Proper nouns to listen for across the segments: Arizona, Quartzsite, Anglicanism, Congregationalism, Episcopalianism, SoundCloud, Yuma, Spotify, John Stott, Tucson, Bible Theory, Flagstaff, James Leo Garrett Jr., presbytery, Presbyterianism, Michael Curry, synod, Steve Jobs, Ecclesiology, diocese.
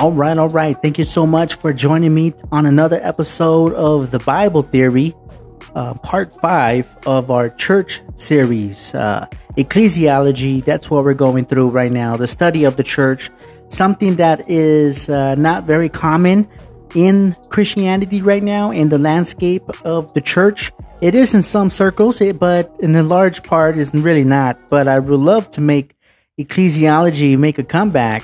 All right. Thank you so much for joining me on another episode of the Bible Theory, part 5 of our church series, Ecclesiology. That's what we're going through right now, the study of the church, something that is not very common in Christianity right now, in the landscape of the church. It is in some circles, but in a large part, it's really not. But I would love to make Ecclesiology make a comeback.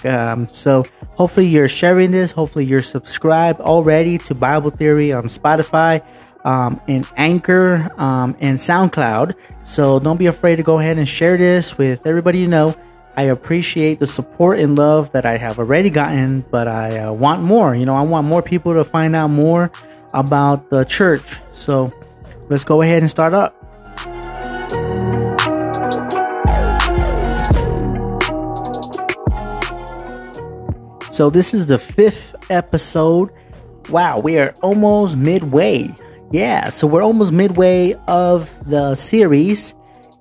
So hopefully you're sharing this. Hopefully you're subscribed already to Bible Theory on Spotify, and Anchor, and SoundCloud. So don't be afraid to go ahead and share this with everybody you know. I appreciate the support and love that I have already gotten, but I want more. You know, I want more people to find out more about the church. So let's go ahead and start up. So this is the 5th episode. Wow, we are almost midway. Yeah, so we're almost midway of the series.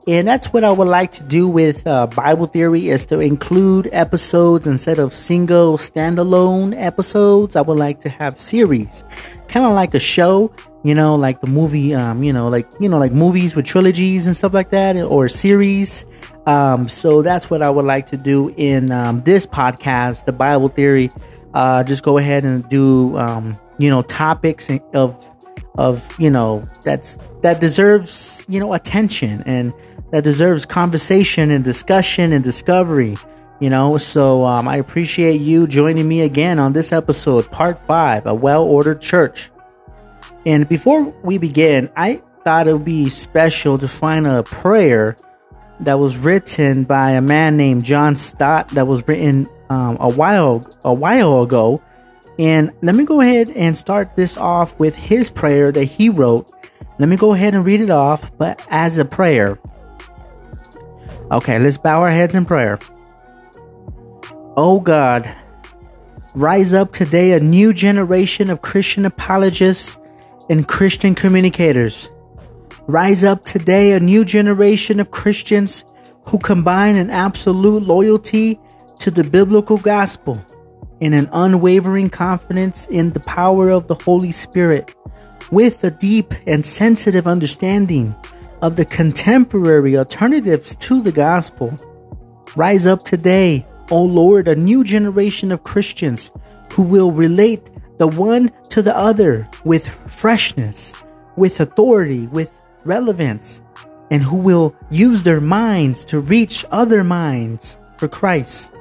And that's what I would like to do with Bible Theory, is to include episodes instead of single standalone episodes. I would like to have series, kind of like a show, you know, like the movie, like movies with trilogies and stuff like that, or series. So that's what I would like to do in this podcast, the Bible Theory. Just go ahead and do, topics of that deserves, attention, and that deserves conversation and discussion and discovery, So I appreciate you joining me again on this episode, part 5, a well-ordered church. And before we begin, I thought it would be special to find a prayer that was written by a man named John Stott, that was written a while ago. And let me go ahead and start this off with his prayer that he wrote. Let me go ahead and read it off, but as a prayer. Okay, let's bow our heads in prayer. Oh God, rise up today a new generation of Christian apologists and Christian communicators. Rise up today a new generation of Christians who combine an absolute loyalty to the biblical gospel in an unwavering confidence in the power of the Holy Spirit, with a deep and sensitive understanding of the contemporary alternatives to the gospel. Rise up today, O Lord, a new generation of Christians who will relate the one to the other with freshness, with authority, with relevance, and who will use their minds to reach other minds for Christ.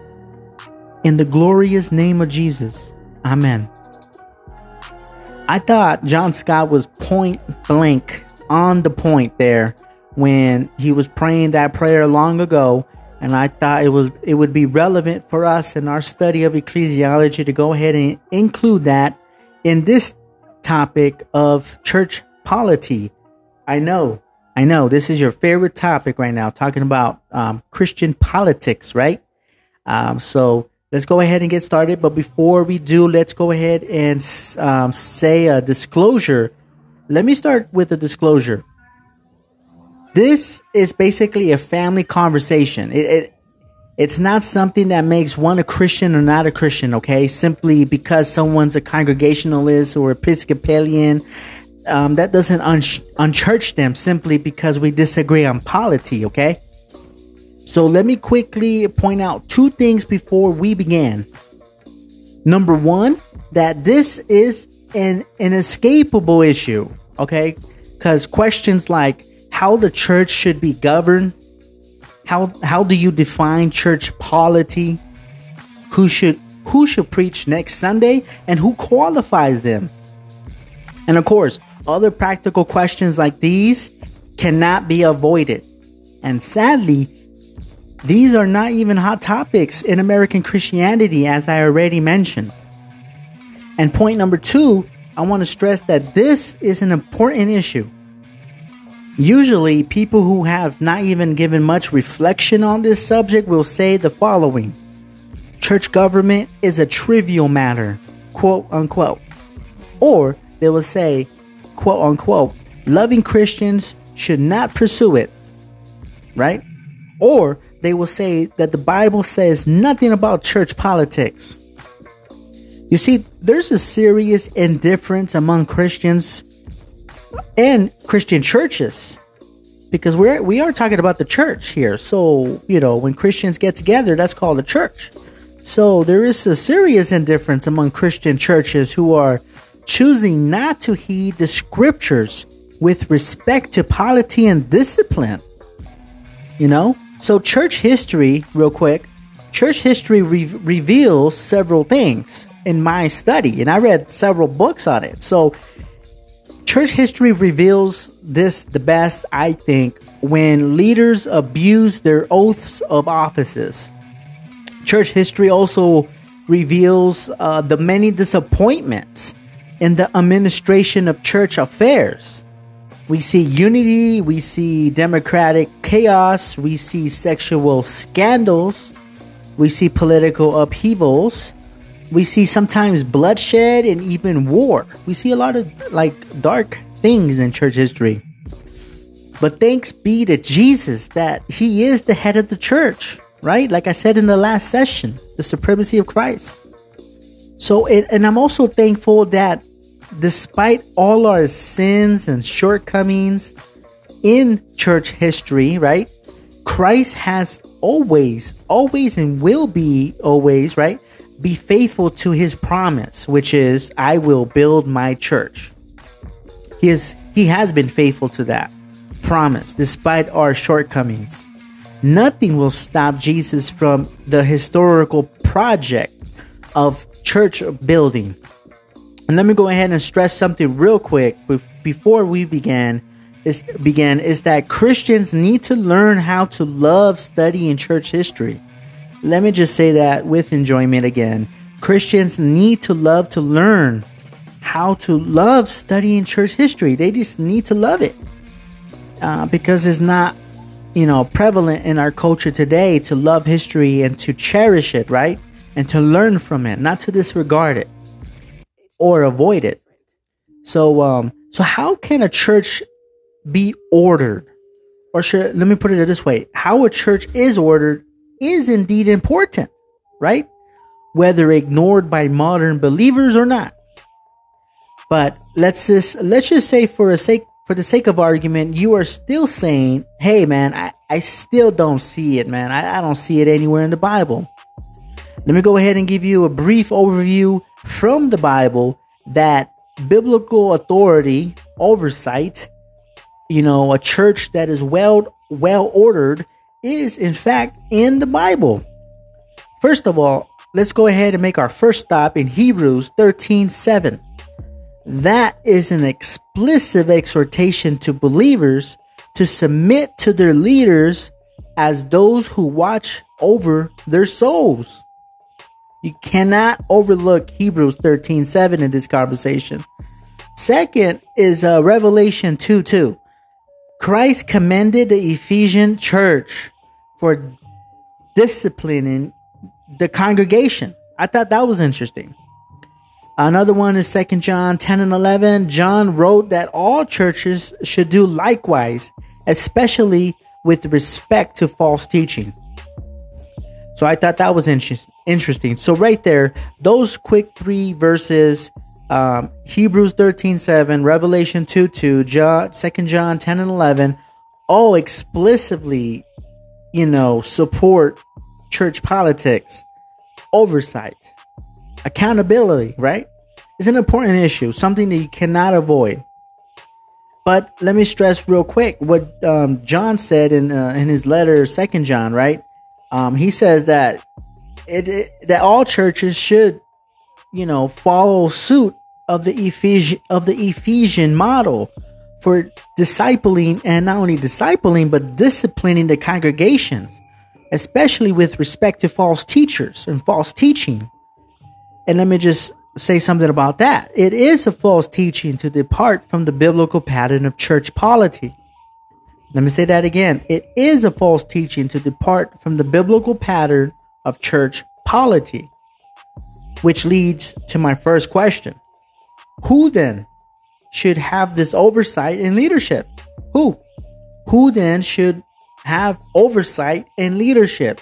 In the glorious name of Jesus, amen. I thought John Stott was point blank on the point there when he was praying that prayer long ago, and I thought it would be relevant for us in our study of ecclesiology to go ahead and include that in this topic of church polity. I know, this is your favorite topic right now, talking about Christian politics, right? So let's go ahead and get started. But before we do, let's go ahead and say a disclosure. Let me start with a disclosure. This is basically a family conversation. It's not something that makes one a Christian or not a Christian, okay? Simply because someone's a Congregationalist or Episcopalian, that doesn't unchurch them simply because we disagree on polity, okay? So let me quickly point out 2 things before we begin. Number 1, that this is an inescapable issue, okay? Because questions like how the church should be governed, how do you define church polity, who should preach next Sunday, and who qualifies them, and of course other practical questions like these cannot be avoided. And sadly, these are not even hot topics in American Christianity, as I already mentioned. And point number 2, I want to stress that this is an important issue. Usually, people who have not even given much reflection on this subject will say the following: church government is a trivial matter, quote unquote. Or they will say, quote unquote, loving Christians should not pursue it, right? Or they will say that the Bible says nothing about church politics. You see, there's a serious indifference among Christians and Christian churches, because we are talking about the church here. So, you know, when Christians get together, that's called a church. So there is a serious indifference among Christian churches who are choosing not to heed the scriptures with respect to polity and discipline. You know, so church history, real quick, church history reveals several things in my study, and I read several books on it. So church history reveals this the best, I think, when leaders abuse their oaths of offices. Church history also reveals the many disappointments in the administration of church affairs. We see unity, we see democratic chaos, we see sexual scandals, we see political upheavals, we see sometimes bloodshed and even war. We see a lot of like dark things in church history. But thanks be to Jesus that he is the head of the church, right? Like I said in the last session, the supremacy of Christ. So, and I'm also thankful that despite all our sins and shortcomings in church history, right, Christ has always and will be always, right, be faithful to his promise, which is, I will build my church. He has been faithful to that promise despite our shortcomings. Nothing will stop Jesus from the historical project of church building. And let me go ahead and stress something real quick before we begin is that Christians need to learn how to love studying church history. Let me just say that with enjoyment again. Christians need to love to learn how to love studying church history. They just need to love it because it's not, you know, prevalent in our culture today to love history and to cherish it, right? And to learn from it, not to disregard it or avoid it. So how can a church be ordered? Or let me put it this way. How a church is ordered is indeed important, right? Whether ignored by modern believers or not. But let's just say for the sake of argument, you are still saying, hey man, I still don't see it, man. I don't see it anywhere in the Bible. Let me go ahead and give you a brief overview from the Bible that biblical authority oversight, you know, a church that is well ordered is in fact in the Bible. First of all, let's go ahead and make our first stop in Hebrews 13:7. That is an explicit exhortation to believers to submit to their leaders as those who watch over their souls. You cannot overlook Hebrews 13:7 in this conversation. Second is Revelation 2:2. Christ commended the Ephesian church for disciplining the congregation. I thought that was interesting. Another one is 2 John 10:11. John wrote that all churches should do likewise, especially with respect to false teaching. So I thought that was interesting. So right there, those quick three verses, Hebrews 13:7, Revelation 2:2, 2 John 10:11, all explicitly, you know, support church politics, oversight, accountability, right? It's an important issue, something that you cannot avoid. But let me stress real quick what John said in his letter, 2 John, right? He says that that all churches should, you know, follow suit of the Ephesian model for discipling, and not only discipling but disciplining the congregations, especially with respect to false teachers and false teaching. And let me just say something about that. It is a false teaching to depart from the biblical pattern of church polity. Let me say that again. It is a false teaching to depart from the biblical pattern of church polity, which leads to my first question. Who then should have this oversight and leadership? Who then should have oversight and leadership?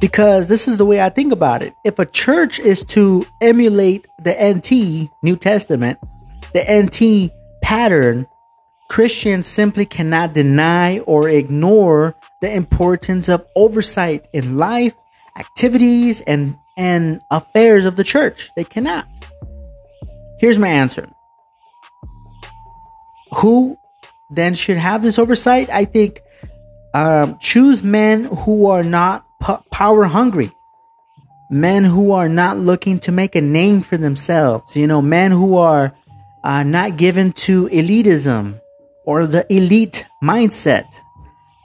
because this is the way I think about it. If a church is to emulate the NT, New Testament, the NT pattern, Christians simply cannot deny or ignore the importance of oversight in life, activities, and affairs of the church. They cannot. Here's my answer. Who then should have this oversight? I think choose men who are not power hungry, men who are not looking to make a name for themselves, you know, men who are not given to elitism or the elite mindset,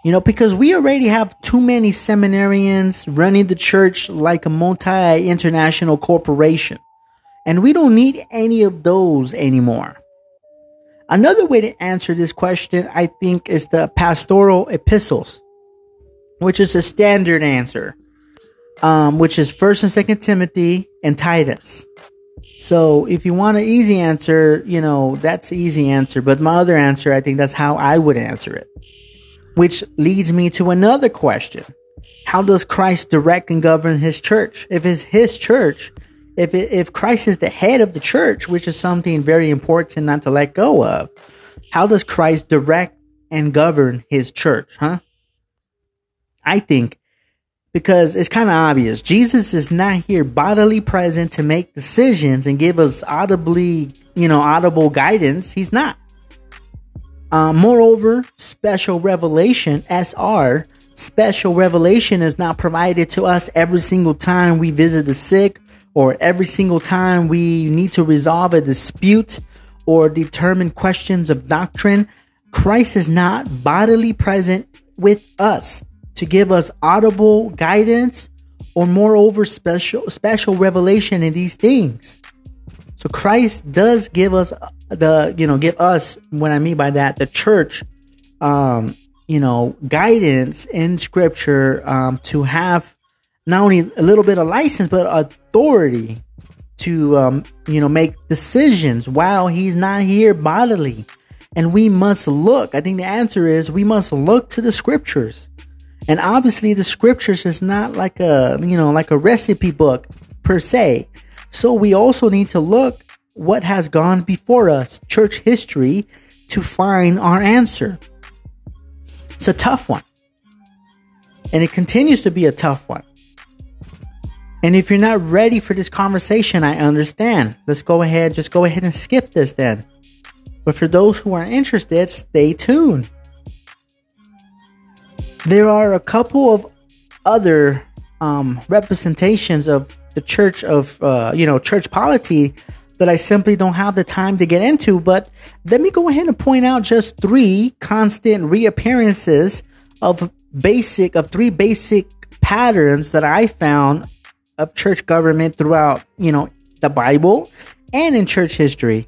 you know, because we already have too many seminarians running the church like a multi-international corporation, and we don't need any of those anymore. Another way to answer this question, I think, is the pastoral epistles, which is a standard answer, which is 1st and 2nd Timothy and Titus. So if you want an easy answer, you know, that's the easy answer. But my other answer, I think that's how I would answer it, which leads me to another question. How does Christ direct and govern his church? If it's his church, if Christ is the head of the church, which is something very important not to let go of, how does Christ direct and govern his church, huh? I think because it's kind of obvious. Jesus is not here bodily present to make decisions and give us audible guidance. He's not. Moreover, special revelation is not provided to us every single time we visit the sick, or every single time we need to resolve a dispute or determine questions of doctrine. Christ is not bodily present with us to give us audible guidance or moreover special revelation in these things. So Christ does give us what I mean by that, the church, guidance in scripture, to have not only a little bit of license, but authority to, make decisions while he's not here bodily. And we must look. I think the answer is we must look to the scriptures. And obviously the scriptures is not like a recipe book per se. So we also need to look what has gone before us, church history, to find our answer. It's a tough one. And it continues to be a tough one. And if you're not ready for this conversation, I understand. Let's go ahead and skip this then. But for those who are interested, stay tuned. There are a couple of other representations of the church of, church polity that I simply don't have the time to get into. But let me go ahead and point out just three constant reappearances of three basic patterns that I found of church government throughout, the Bible and in church history.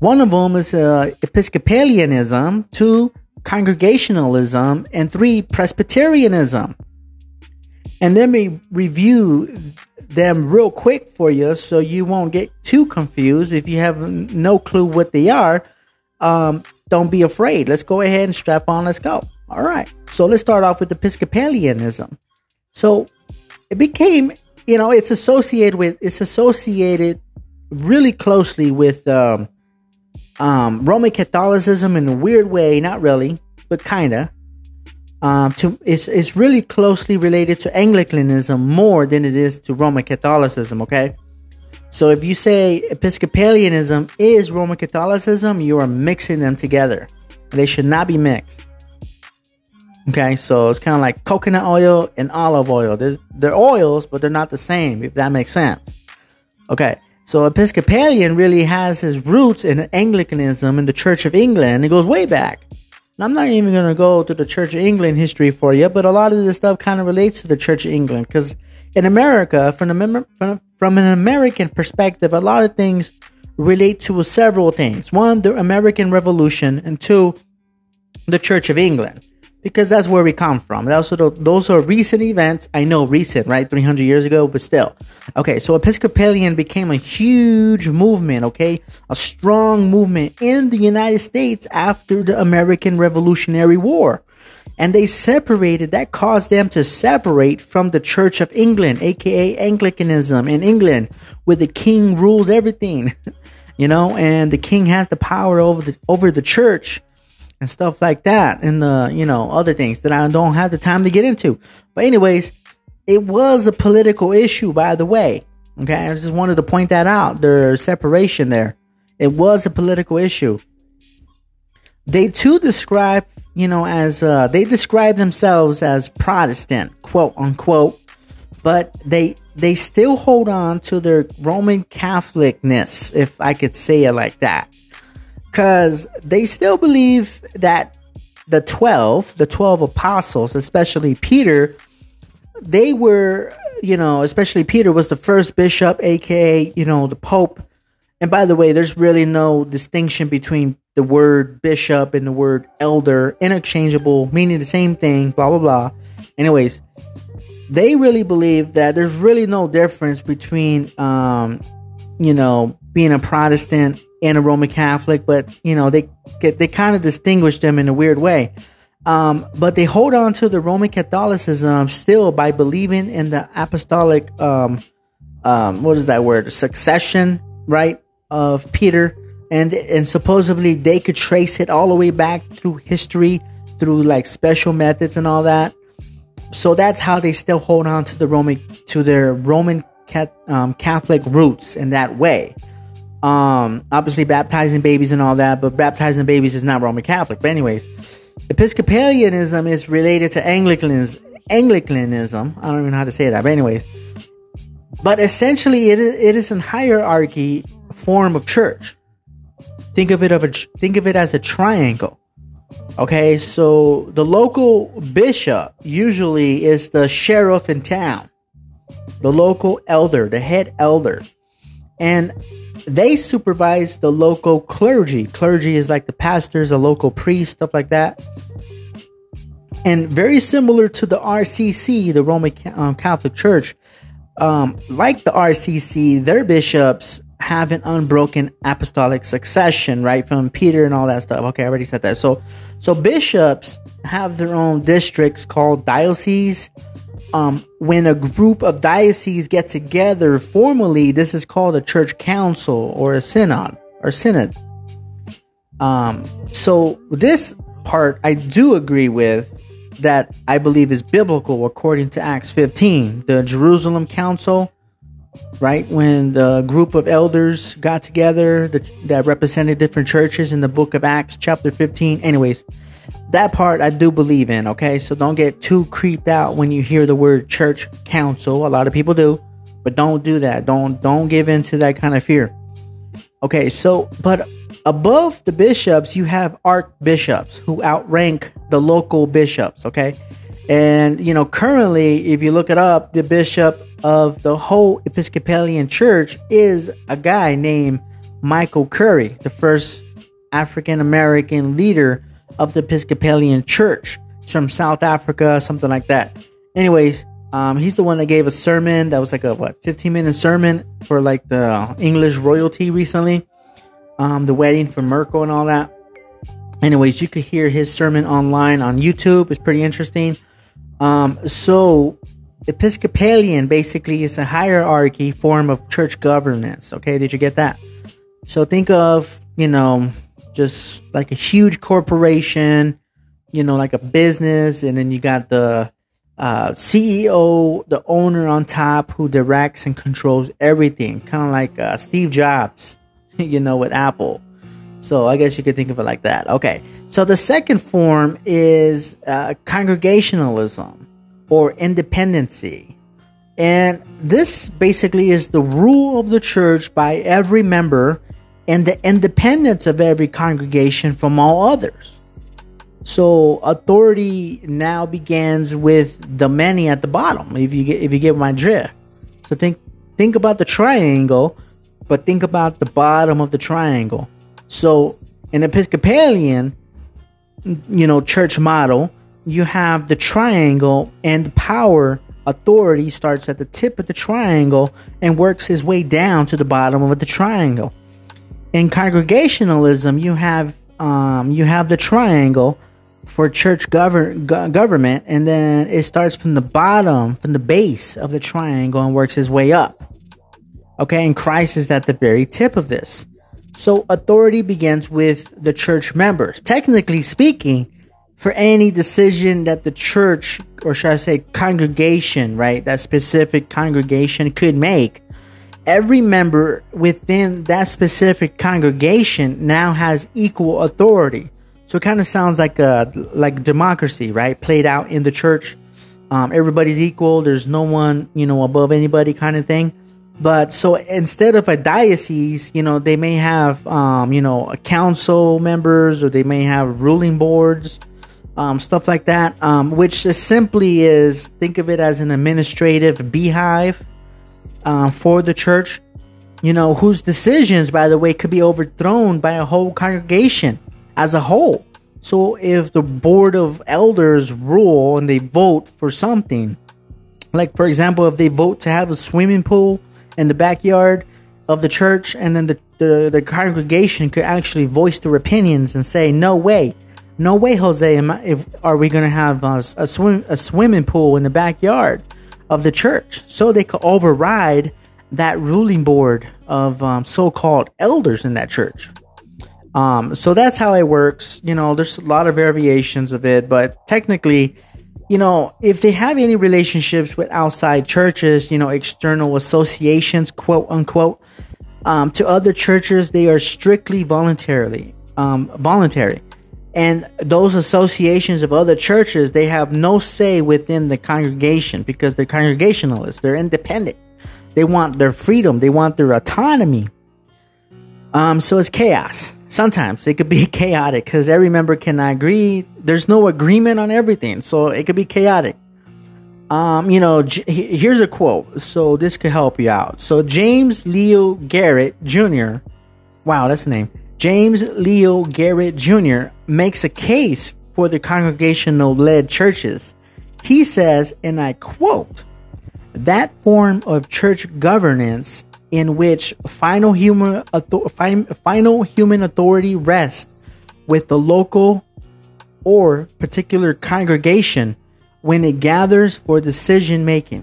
One of them is Episcopalianism, 2, Congregationalism, and 3, Presbyterianism. And let me review them real quick for you so you won't get too confused. If you have no clue what they are, don't be afraid. Let's go ahead and strap on. Let's go. All right. So let's start off with Episcopalianism. So it became, it's associated really closely with Roman Catholicism in a weird way, not really, but kind of. It's really closely related to Anglicanism more than it is to Roman Catholicism, okay? So if you say Episcopalianism is Roman Catholicism, you are mixing them together. They should not be mixed. Okay, so it's kind of like coconut oil and olive oil. They're oils, but they're not the same, if that makes sense. Okay, so Episcopalian really has his roots in Anglicanism in the Church of England. It goes way back. And I'm not even going to go to the Church of England history for you, but a lot of this stuff kind of relates to the Church of England. Because in America, from an American perspective, a lot of things relate to several things. 1, the American Revolution, and 2, the Church of England. Because that's where we come from. Also, those are recent events. I know recent, right? 300 years ago, but still. Okay, so Episcopalian became a huge movement, okay? A strong movement in the United States after the American Revolutionary War. And they separated, that caused them to separate from the Church of England, aka Anglicanism in England, where the king rules everything, you know, and the king has the power over the church and stuff like that, and the, you know, other things that I don't have the time to get into. But anyways, it was a political issue, by the way. Okay, I just wanted to point that out, their separation there. It was a political issue. They too describe, you know, as they describe themselves as Protestant, quote unquote, but they still hold on to their Roman Catholicness, if I could say it like that, because they still believe that the 12 apostles, especially Peter, they were, you know, especially Peter was the first bishop, aka, you know, the Pope. And by the way, there's really no distinction between the word bishop and the word elder, interchangeable, meaning the same thing, blah, blah, blah. Anyways, they really believe that there's really no difference between, you know, being a Protestant and a Roman Catholic, but, you know, they kind of distinguish them in a weird way. But they hold on to the Roman Catholicism still by believing in the apostolic, what is that word? Succession, right? Of Peter. And supposedly they could trace it all the way back through history, through like special methods and all that. So that's how they still hold on to their Roman Catholic roots in that way. Obviously baptizing babies and all that, but baptizing babies is not Roman Catholic. But anyways, Episcopalianism is related to Anglicanism. I don't even know how to say that. But anyways, but essentially it is a hierarchy form of church. Think of it as a triangle. Okay, so the local bishop usually is the sheriff in town, the local elder, the head elder, and they supervise the local clergy. Clergy is like the pastors, a local priest, stuff like that. And very similar to the RCC, the Roman Catholic Church, like the RCC, their bishops have an unbroken apostolic succession, right, from Peter and all that stuff. Okay, I already said that. So bishops have their own districts called dioceses. When a group of dioceses get together formally, this is called a church council or a synod. So this part I do agree with, that I believe is biblical according to Acts 15, the Jerusalem Council. Right, when the group of elders got together that represented different churches in the book of Acts chapter 15. Anyways, that part I do believe in, okay? So don't get too creeped out when you hear the word church council. A lot of people do, but don't do that. Don't give in to that kind of fear. Okay, so but above the bishops, you have archbishops who outrank the local bishops, okay? And, you know, currently, if you look it up, the bishop of the whole Episcopalian church is a guy named Michael Curry, the first African-American leader of the Episcopalian church. He's from South Africa, something like that. Anyways, he's the one that gave a sermon that was like a, 15-minute sermon for like the English royalty recently. The wedding for Merkel and all that. Anyways, you could hear his sermon online on YouTube. It's pretty interesting. So Episcopalian basically is a hierarchy form of church governance. Okay, did you get that? So think of, you know, just like a huge corporation, you know, like a business, and then you got the CEO, the owner on top, who directs and controls everything, kind of like Steve Jobs, you know, with Apple. So I guess you could think of it like that. Okay, so the second form is Congregationalism or independency. And this basically is the rule of the church by every member and the independence of every congregation from all others. So authority now begins with the many at the bottom, if you get my drift. So think about the triangle, but think about the bottom of the triangle. So in Episcopalian, you know, church model, you have the triangle, and the power, authority starts at the tip of the triangle and works its way down to the bottom of the triangle. In Congregationalism, you have the triangle for church government, and then it starts from the bottom, from the base of the triangle, and works its way up. Okay, and Christ is at the very tip of this. So authority begins with the church members. Technically speaking, for any decision that the church, or should I say congregation, right, that specific congregation could make, every member within that specific congregation now has equal authority. So it kind of sounds like democracy, right, played out in the church. Everybody's equal. There's no one, you know, above anybody kind of thing. But so instead of a diocese, you know, they may have, you know, council members, or they may have ruling boards, stuff like that, which is simply is, think of it as an administrative beehive for the church, you know, whose decisions, by the way, could be overthrown by a whole congregation as a whole. So if the board of elders rule and they vote for something, like, for example, if they vote to have a swimming pool in the backyard of the church, and then the congregation could actually voice their opinions and say, no way, Jose, are we going to have a swimming pool in the backyard of the church? So they could override that ruling board of so-called elders in that church. So that's how it works. You know, there's a lot of variations of it, but technically, you know, if they have any relationships with outside churches, you know, external associations, quote unquote, to other churches, they are strictly voluntary. And those associations of other churches, they have no say within the congregation, because they're Congregationalists. They're independent. They want their freedom. They want their autonomy. So it's chaos. Sometimes it could be chaotic because every member cannot agree. There's no agreement on everything, so it could be chaotic. You know, here's a quote, so this could help you out. So James Leo Garrett Jr. Wow, that's the name. James Leo Garrett Jr. makes a case for the congregational-led churches. He says, and I quote, "That form of church governance in which final human authority rests with the local or particular congregation when it gathers for decision making."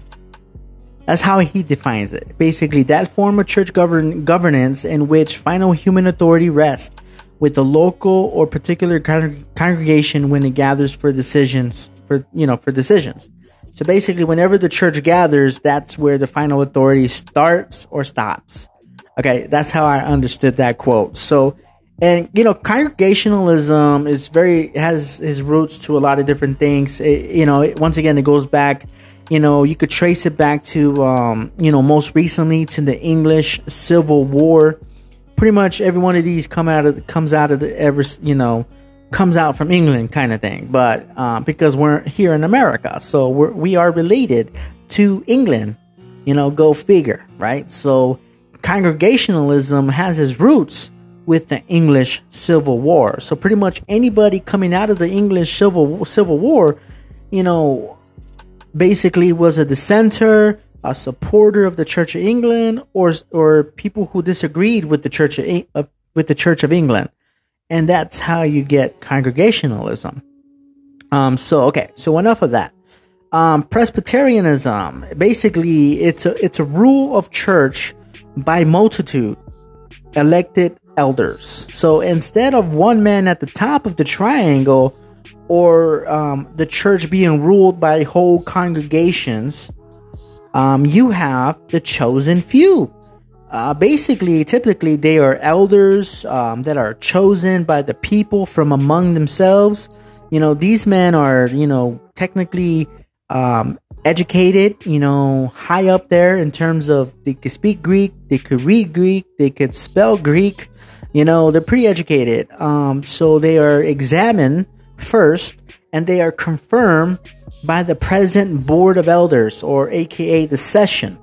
That's how he defines it. Basically, that form of church governance in which final human authority rests with the local or particular congregation when it gathers for decisions, for decisions. So basically, whenever the church gathers, that's where the final authority starts or stops. Okay, that's how I understood that quote. So, and you know, Congregationalism has its roots to a lot of different things. Once again, it goes back. You know, you could trace it back to, most recently to the English Civil War. Pretty much every one of these comes out from England kind of thing, but because we're here in America, so we are related to England, you know, go figure, right? So Congregationalism has its roots with the English Civil War. So pretty much anybody coming out of the English Civil War, you know, basically was a dissenter, a supporter of the Church of England, or people who disagreed with the Church of England. And that's how you get Congregationalism. So enough of that. Presbyterianism, basically, it's a rule of church by multitude elected elders. So instead of one man at the top of the triangle, or the church being ruled by whole congregations, you have the chosen few. Typically, they are elders that are chosen by the people from among themselves. You know, these men are, you know, technically educated, you know, high up there in terms of they could speak Greek, they could read Greek, they could spell Greek. You know, they're pretty educated. So they are examined first, and they are confirmed by the present board of elders, or aka the session,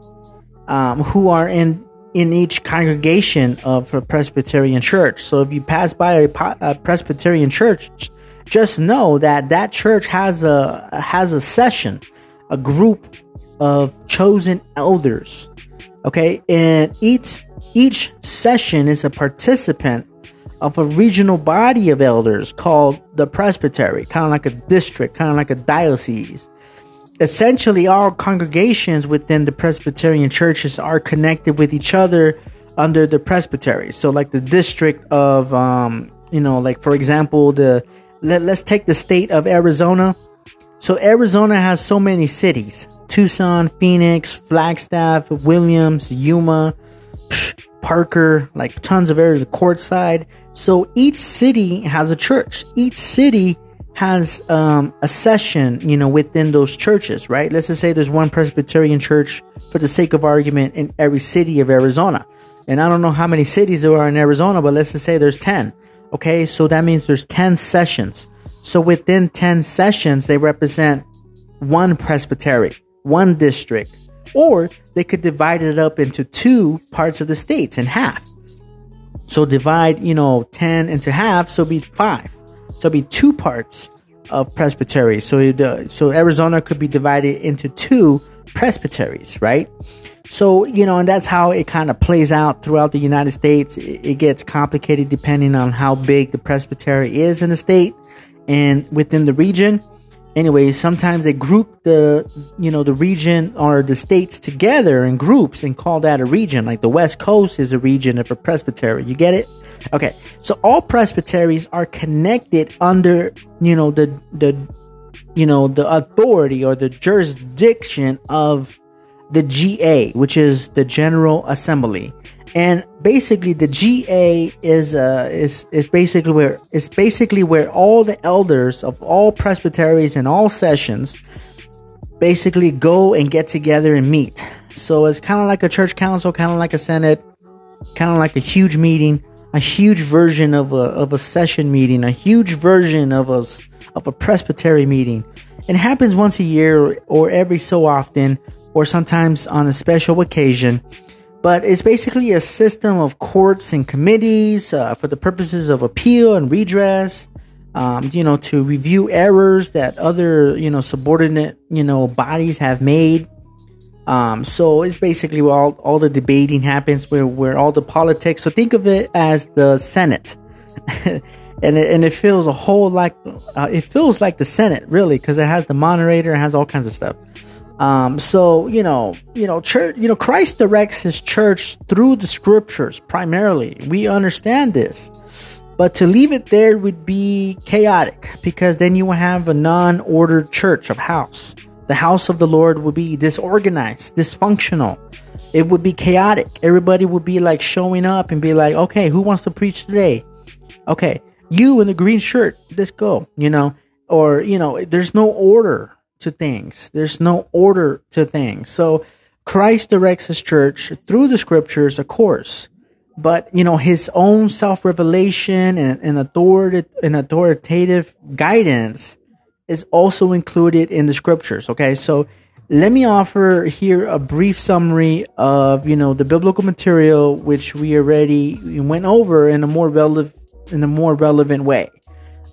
who are in each congregation of a Presbyterian church. So if you pass by a Presbyterian church, just know that church has a session, a group of chosen elders. Okay, and each session is a participant of a regional body of elders called the presbytery, kind of like a district, kind of like a diocese. Essentially, all congregations within the Presbyterian churches are connected with each other under the presbytery. So like the district of, like, for example, let's take the state of Arizona. So Arizona has so many cities: Tucson, Phoenix, Flagstaff, Williams, Yuma, Parker, like tons of areas, Quartzsite. So each city has a church. Each city has a session, within those churches, right? Let's just say there's one Presbyterian church, for the sake of argument, in every city of Arizona. And I don't know how many cities there are in Arizona, but let's just say there's 10. Okay, so that means there's 10 sessions. So within 10 sessions, they represent one presbytery, one district, or they could divide it up into two parts of the states in half. So divide, 10 into half, so be 5. So it'd be two parts of presbytery. So Arizona could be divided into two presbyteries, right? So, and that's how it kind of plays out throughout the United States. It gets complicated depending on how big the presbytery is in the state and within the region. Anyway, sometimes they group the region or the states together in groups and call that a region. Like the West Coast is a region of a presbytery. You get it? Okay. So all presbyteries are connected under, the authority or the jurisdiction of the GA, which is the General Assembly. And basically the GA is basically where all the elders of all presbyteries and all sessions basically go and get together and meet. So it's kind of like a church council, kind of like a senate, kind of like a huge meeting, a huge version of a session meeting, a huge version of a presbytery meeting. It happens once a year or every so often, or sometimes on a special occasion. But it's basically a system of courts and committees for the purposes of appeal and redress, to review errors that other, subordinate, bodies have made. So it's basically where all the debating happens, where all the politics. So think of it as the Senate. and it feels a whole lot, it feels like the Senate, really, because it has the moderator, it has all kinds of stuff. Church, Christ directs his church through the scriptures primarily. We understand this, but to leave it there would be chaotic, because then you will have a non-ordered church of house. The house of the Lord would be disorganized, dysfunctional. It would be chaotic. Everybody would be like showing up and be like, okay, who wants to preach today? Okay, you in the green shirt, let's go, there's no order to things. There's no order to things. So Christ directs his church through the scriptures, of course, but his own self-revelation and authoritative guidance is also included in the scriptures. Okay, so let me offer here a brief summary of the biblical material, which we already went over in a more relevant way,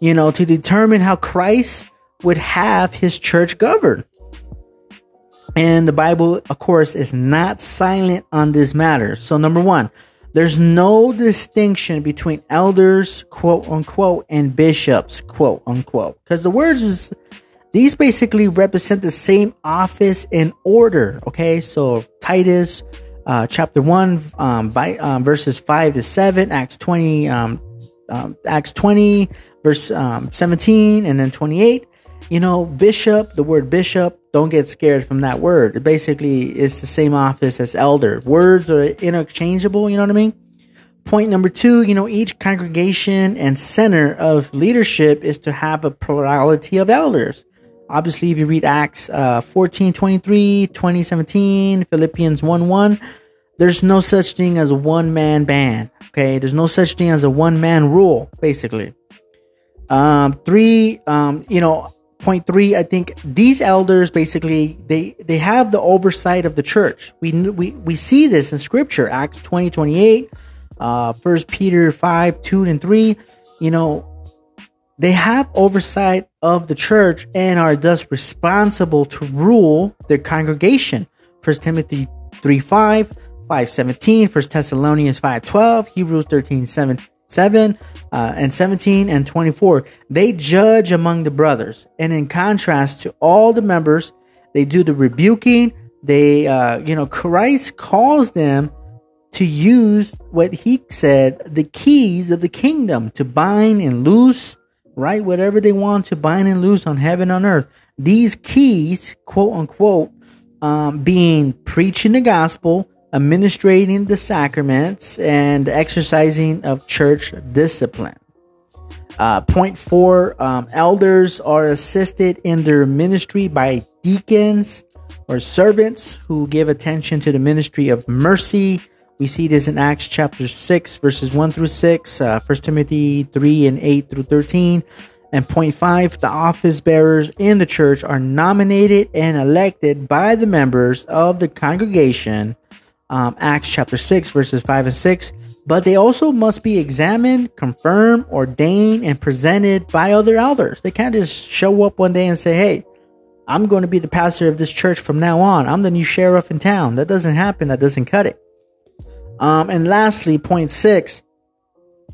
to determine how Christ would have his church governed. And the Bible, of course, is not silent on this matter. So number one, there's no distinction between elders, quote unquote, and bishops, quote unquote, because the words is, these basically represent the same office and order. Okay, so Titus chapter 1 verses 5 to 7, Acts 20 verse 17, and then 28. Bishop, the word bishop, don't get scared from that word. It basically is the same office as elder. Words are interchangeable, you know what I mean? Point number two, each congregation and center of leadership is to have a plurality of elders. Obviously, if you read Acts 14:23, 20:17, Philippians 1:1, there's no such thing as a one-man band, okay? There's no such thing as a one-man rule, basically. Point three, I think these elders basically they have the oversight of the church. We see this in scripture, Acts 20:28, 1 Peter 5:2 and 3. They have oversight of the church and are thus responsible to rule their congregation. 1 Timothy 3:5, 5:17, 1 Thessalonians 5:12, Hebrews 13:7, 7 and 17 and 24, they judge among the brothers. And in contrast to all the members, they do the rebuking. They, Christ calls them to use what he said, the keys of the kingdom, to bind and loose, right? Whatever they want to bind and loose on heaven, on earth. These keys, quote unquote, being preaching the gospel, administrating the sacraments, and the exercising of church discipline. Point 4, elders are assisted in their ministry by deacons or servants who give attention to the ministry of mercy. We see this in Acts chapter 6, verses 1 through 6, 1 Timothy 3 and 8 through 13. And point 5, the office bearers in the church are nominated and elected by the members of the congregation. Acts chapter 6, verses 5 and 6. But they also must be examined, confirmed, ordained, and presented by other elders. They can't just show up one day and say, hey, I'm going to be the pastor of this church from now on. I'm the new sheriff in town. That doesn't happen. That doesn't cut it. And lastly, point 6,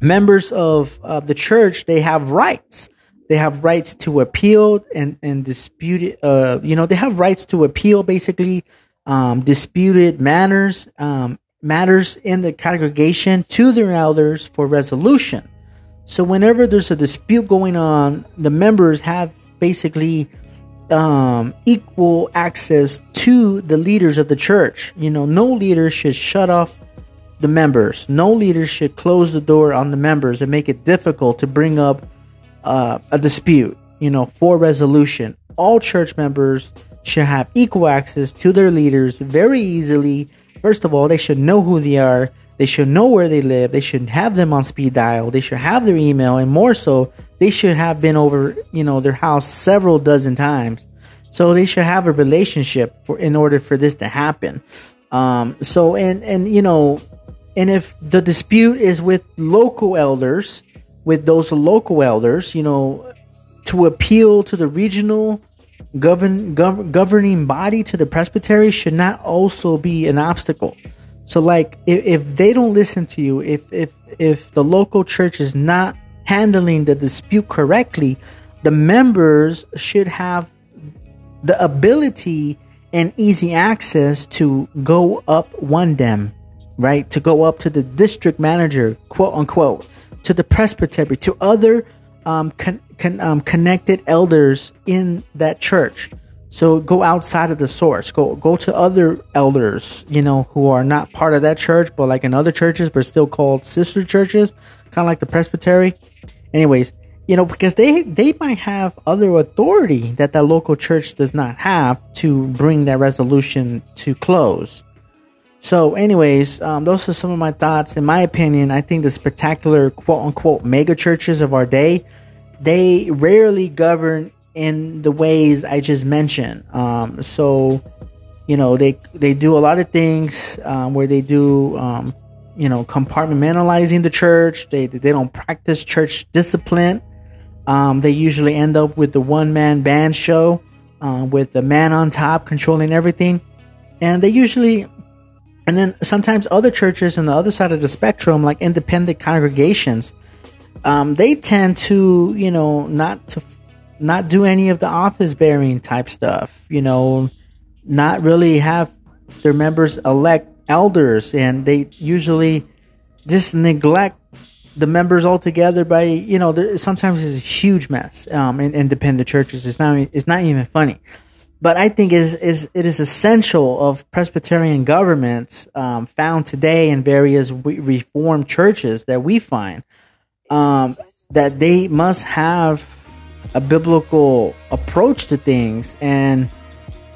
members of the church, they have rights. They have rights to appeal and dispute. They have rights to appeal, basically, disputed matters in the congregation to their elders for resolution. So whenever there's a dispute going on, the members have basically equal access to the leaders of the church. No leader should shut off the members. No leader should close the door on the members and make it difficult to bring up a dispute, for resolution. All church members should have equal access to their leaders very easily. First of all, they should know who they are. They should know where they live. They should have them on speed dial. They should have their email. And more so, they should have been over, their house several dozen times. So they should have a relationship in order for this to happen. And if the dispute is with those local elders, to appeal to the regional governing body, to the presbytery, should not also be an obstacle. So, like, if they don't listen to you, if the local church is not handling the dispute correctly, the members should have the ability and easy access to go up one dem, right? To go up to the district manager, quote unquote, to the presbytery, to other connected elders in that church. So go outside of the source. Go to other elders, who are not part of that church, but like in other churches, but still called sister churches, kind of like the presbytery. Anyways, because they might have other authority that local church does not have to bring that resolution to close. So anyways, those are some of my thoughts. In my opinion, I think the spectacular quote-unquote mega churches of our day, they rarely govern in the ways I just mentioned. They do a lot of things where they do, compartmentalizing the church. They don't practice church discipline. They usually end up with the one-man band show with the man on top controlling everything. And they usually... And then sometimes other churches on the other side of the spectrum, like independent congregations, they tend to, not do any of the office bearing type stuff, not really have their members elect elders. And they usually just neglect the members altogether by, sometimes it's a huge mess in independent churches. It's not even funny. But I think it is essential of Presbyterian governments found today in various Reformed churches that we find that they must have a biblical approach to things, and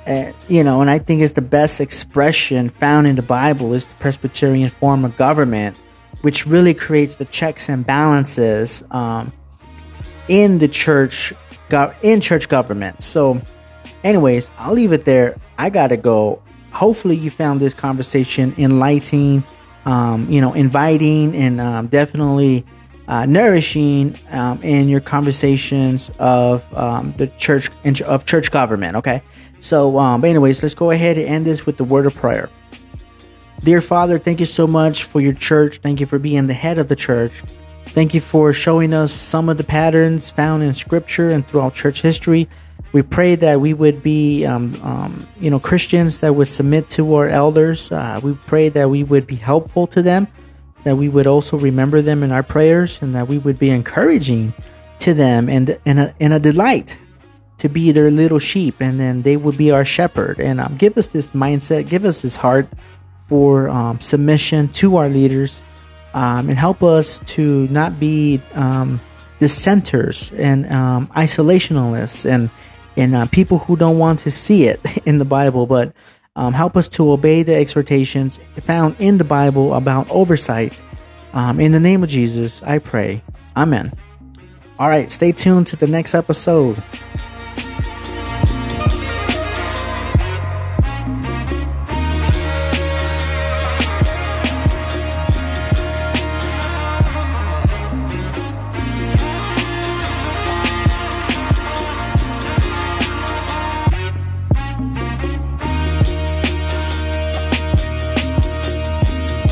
I think it's the best expression found in the Bible is the Presbyterian form of government, which really creates the checks and balances in church government. So. Anyways, I'll leave it there. I gotta go. Hopefully you found this conversation enlightening, inviting, and definitely nourishing in your conversations of the church and of church government. Okay. So anyways, let's go ahead and end this with the word of prayer. Dear Father, thank you so much for your church. Thank you for being the head of the church. Thank you for showing us some of the patterns found in Scripture and throughout church history. We pray that we would be, Christians that would submit to our elders. We pray that we would be helpful to them, that we would also remember them in our prayers, and that we would be encouraging to them and a delight to be their little sheep, and then they would be our shepherd. And give us this mindset, give us this heart for submission to our leaders, and help us to not be dissenters and isolationists and people who don't want to see it in the Bible, but help us to obey the exhortations found in the Bible about oversight. In the name of Jesus, I pray. Amen. All right, stay tuned to the next episode.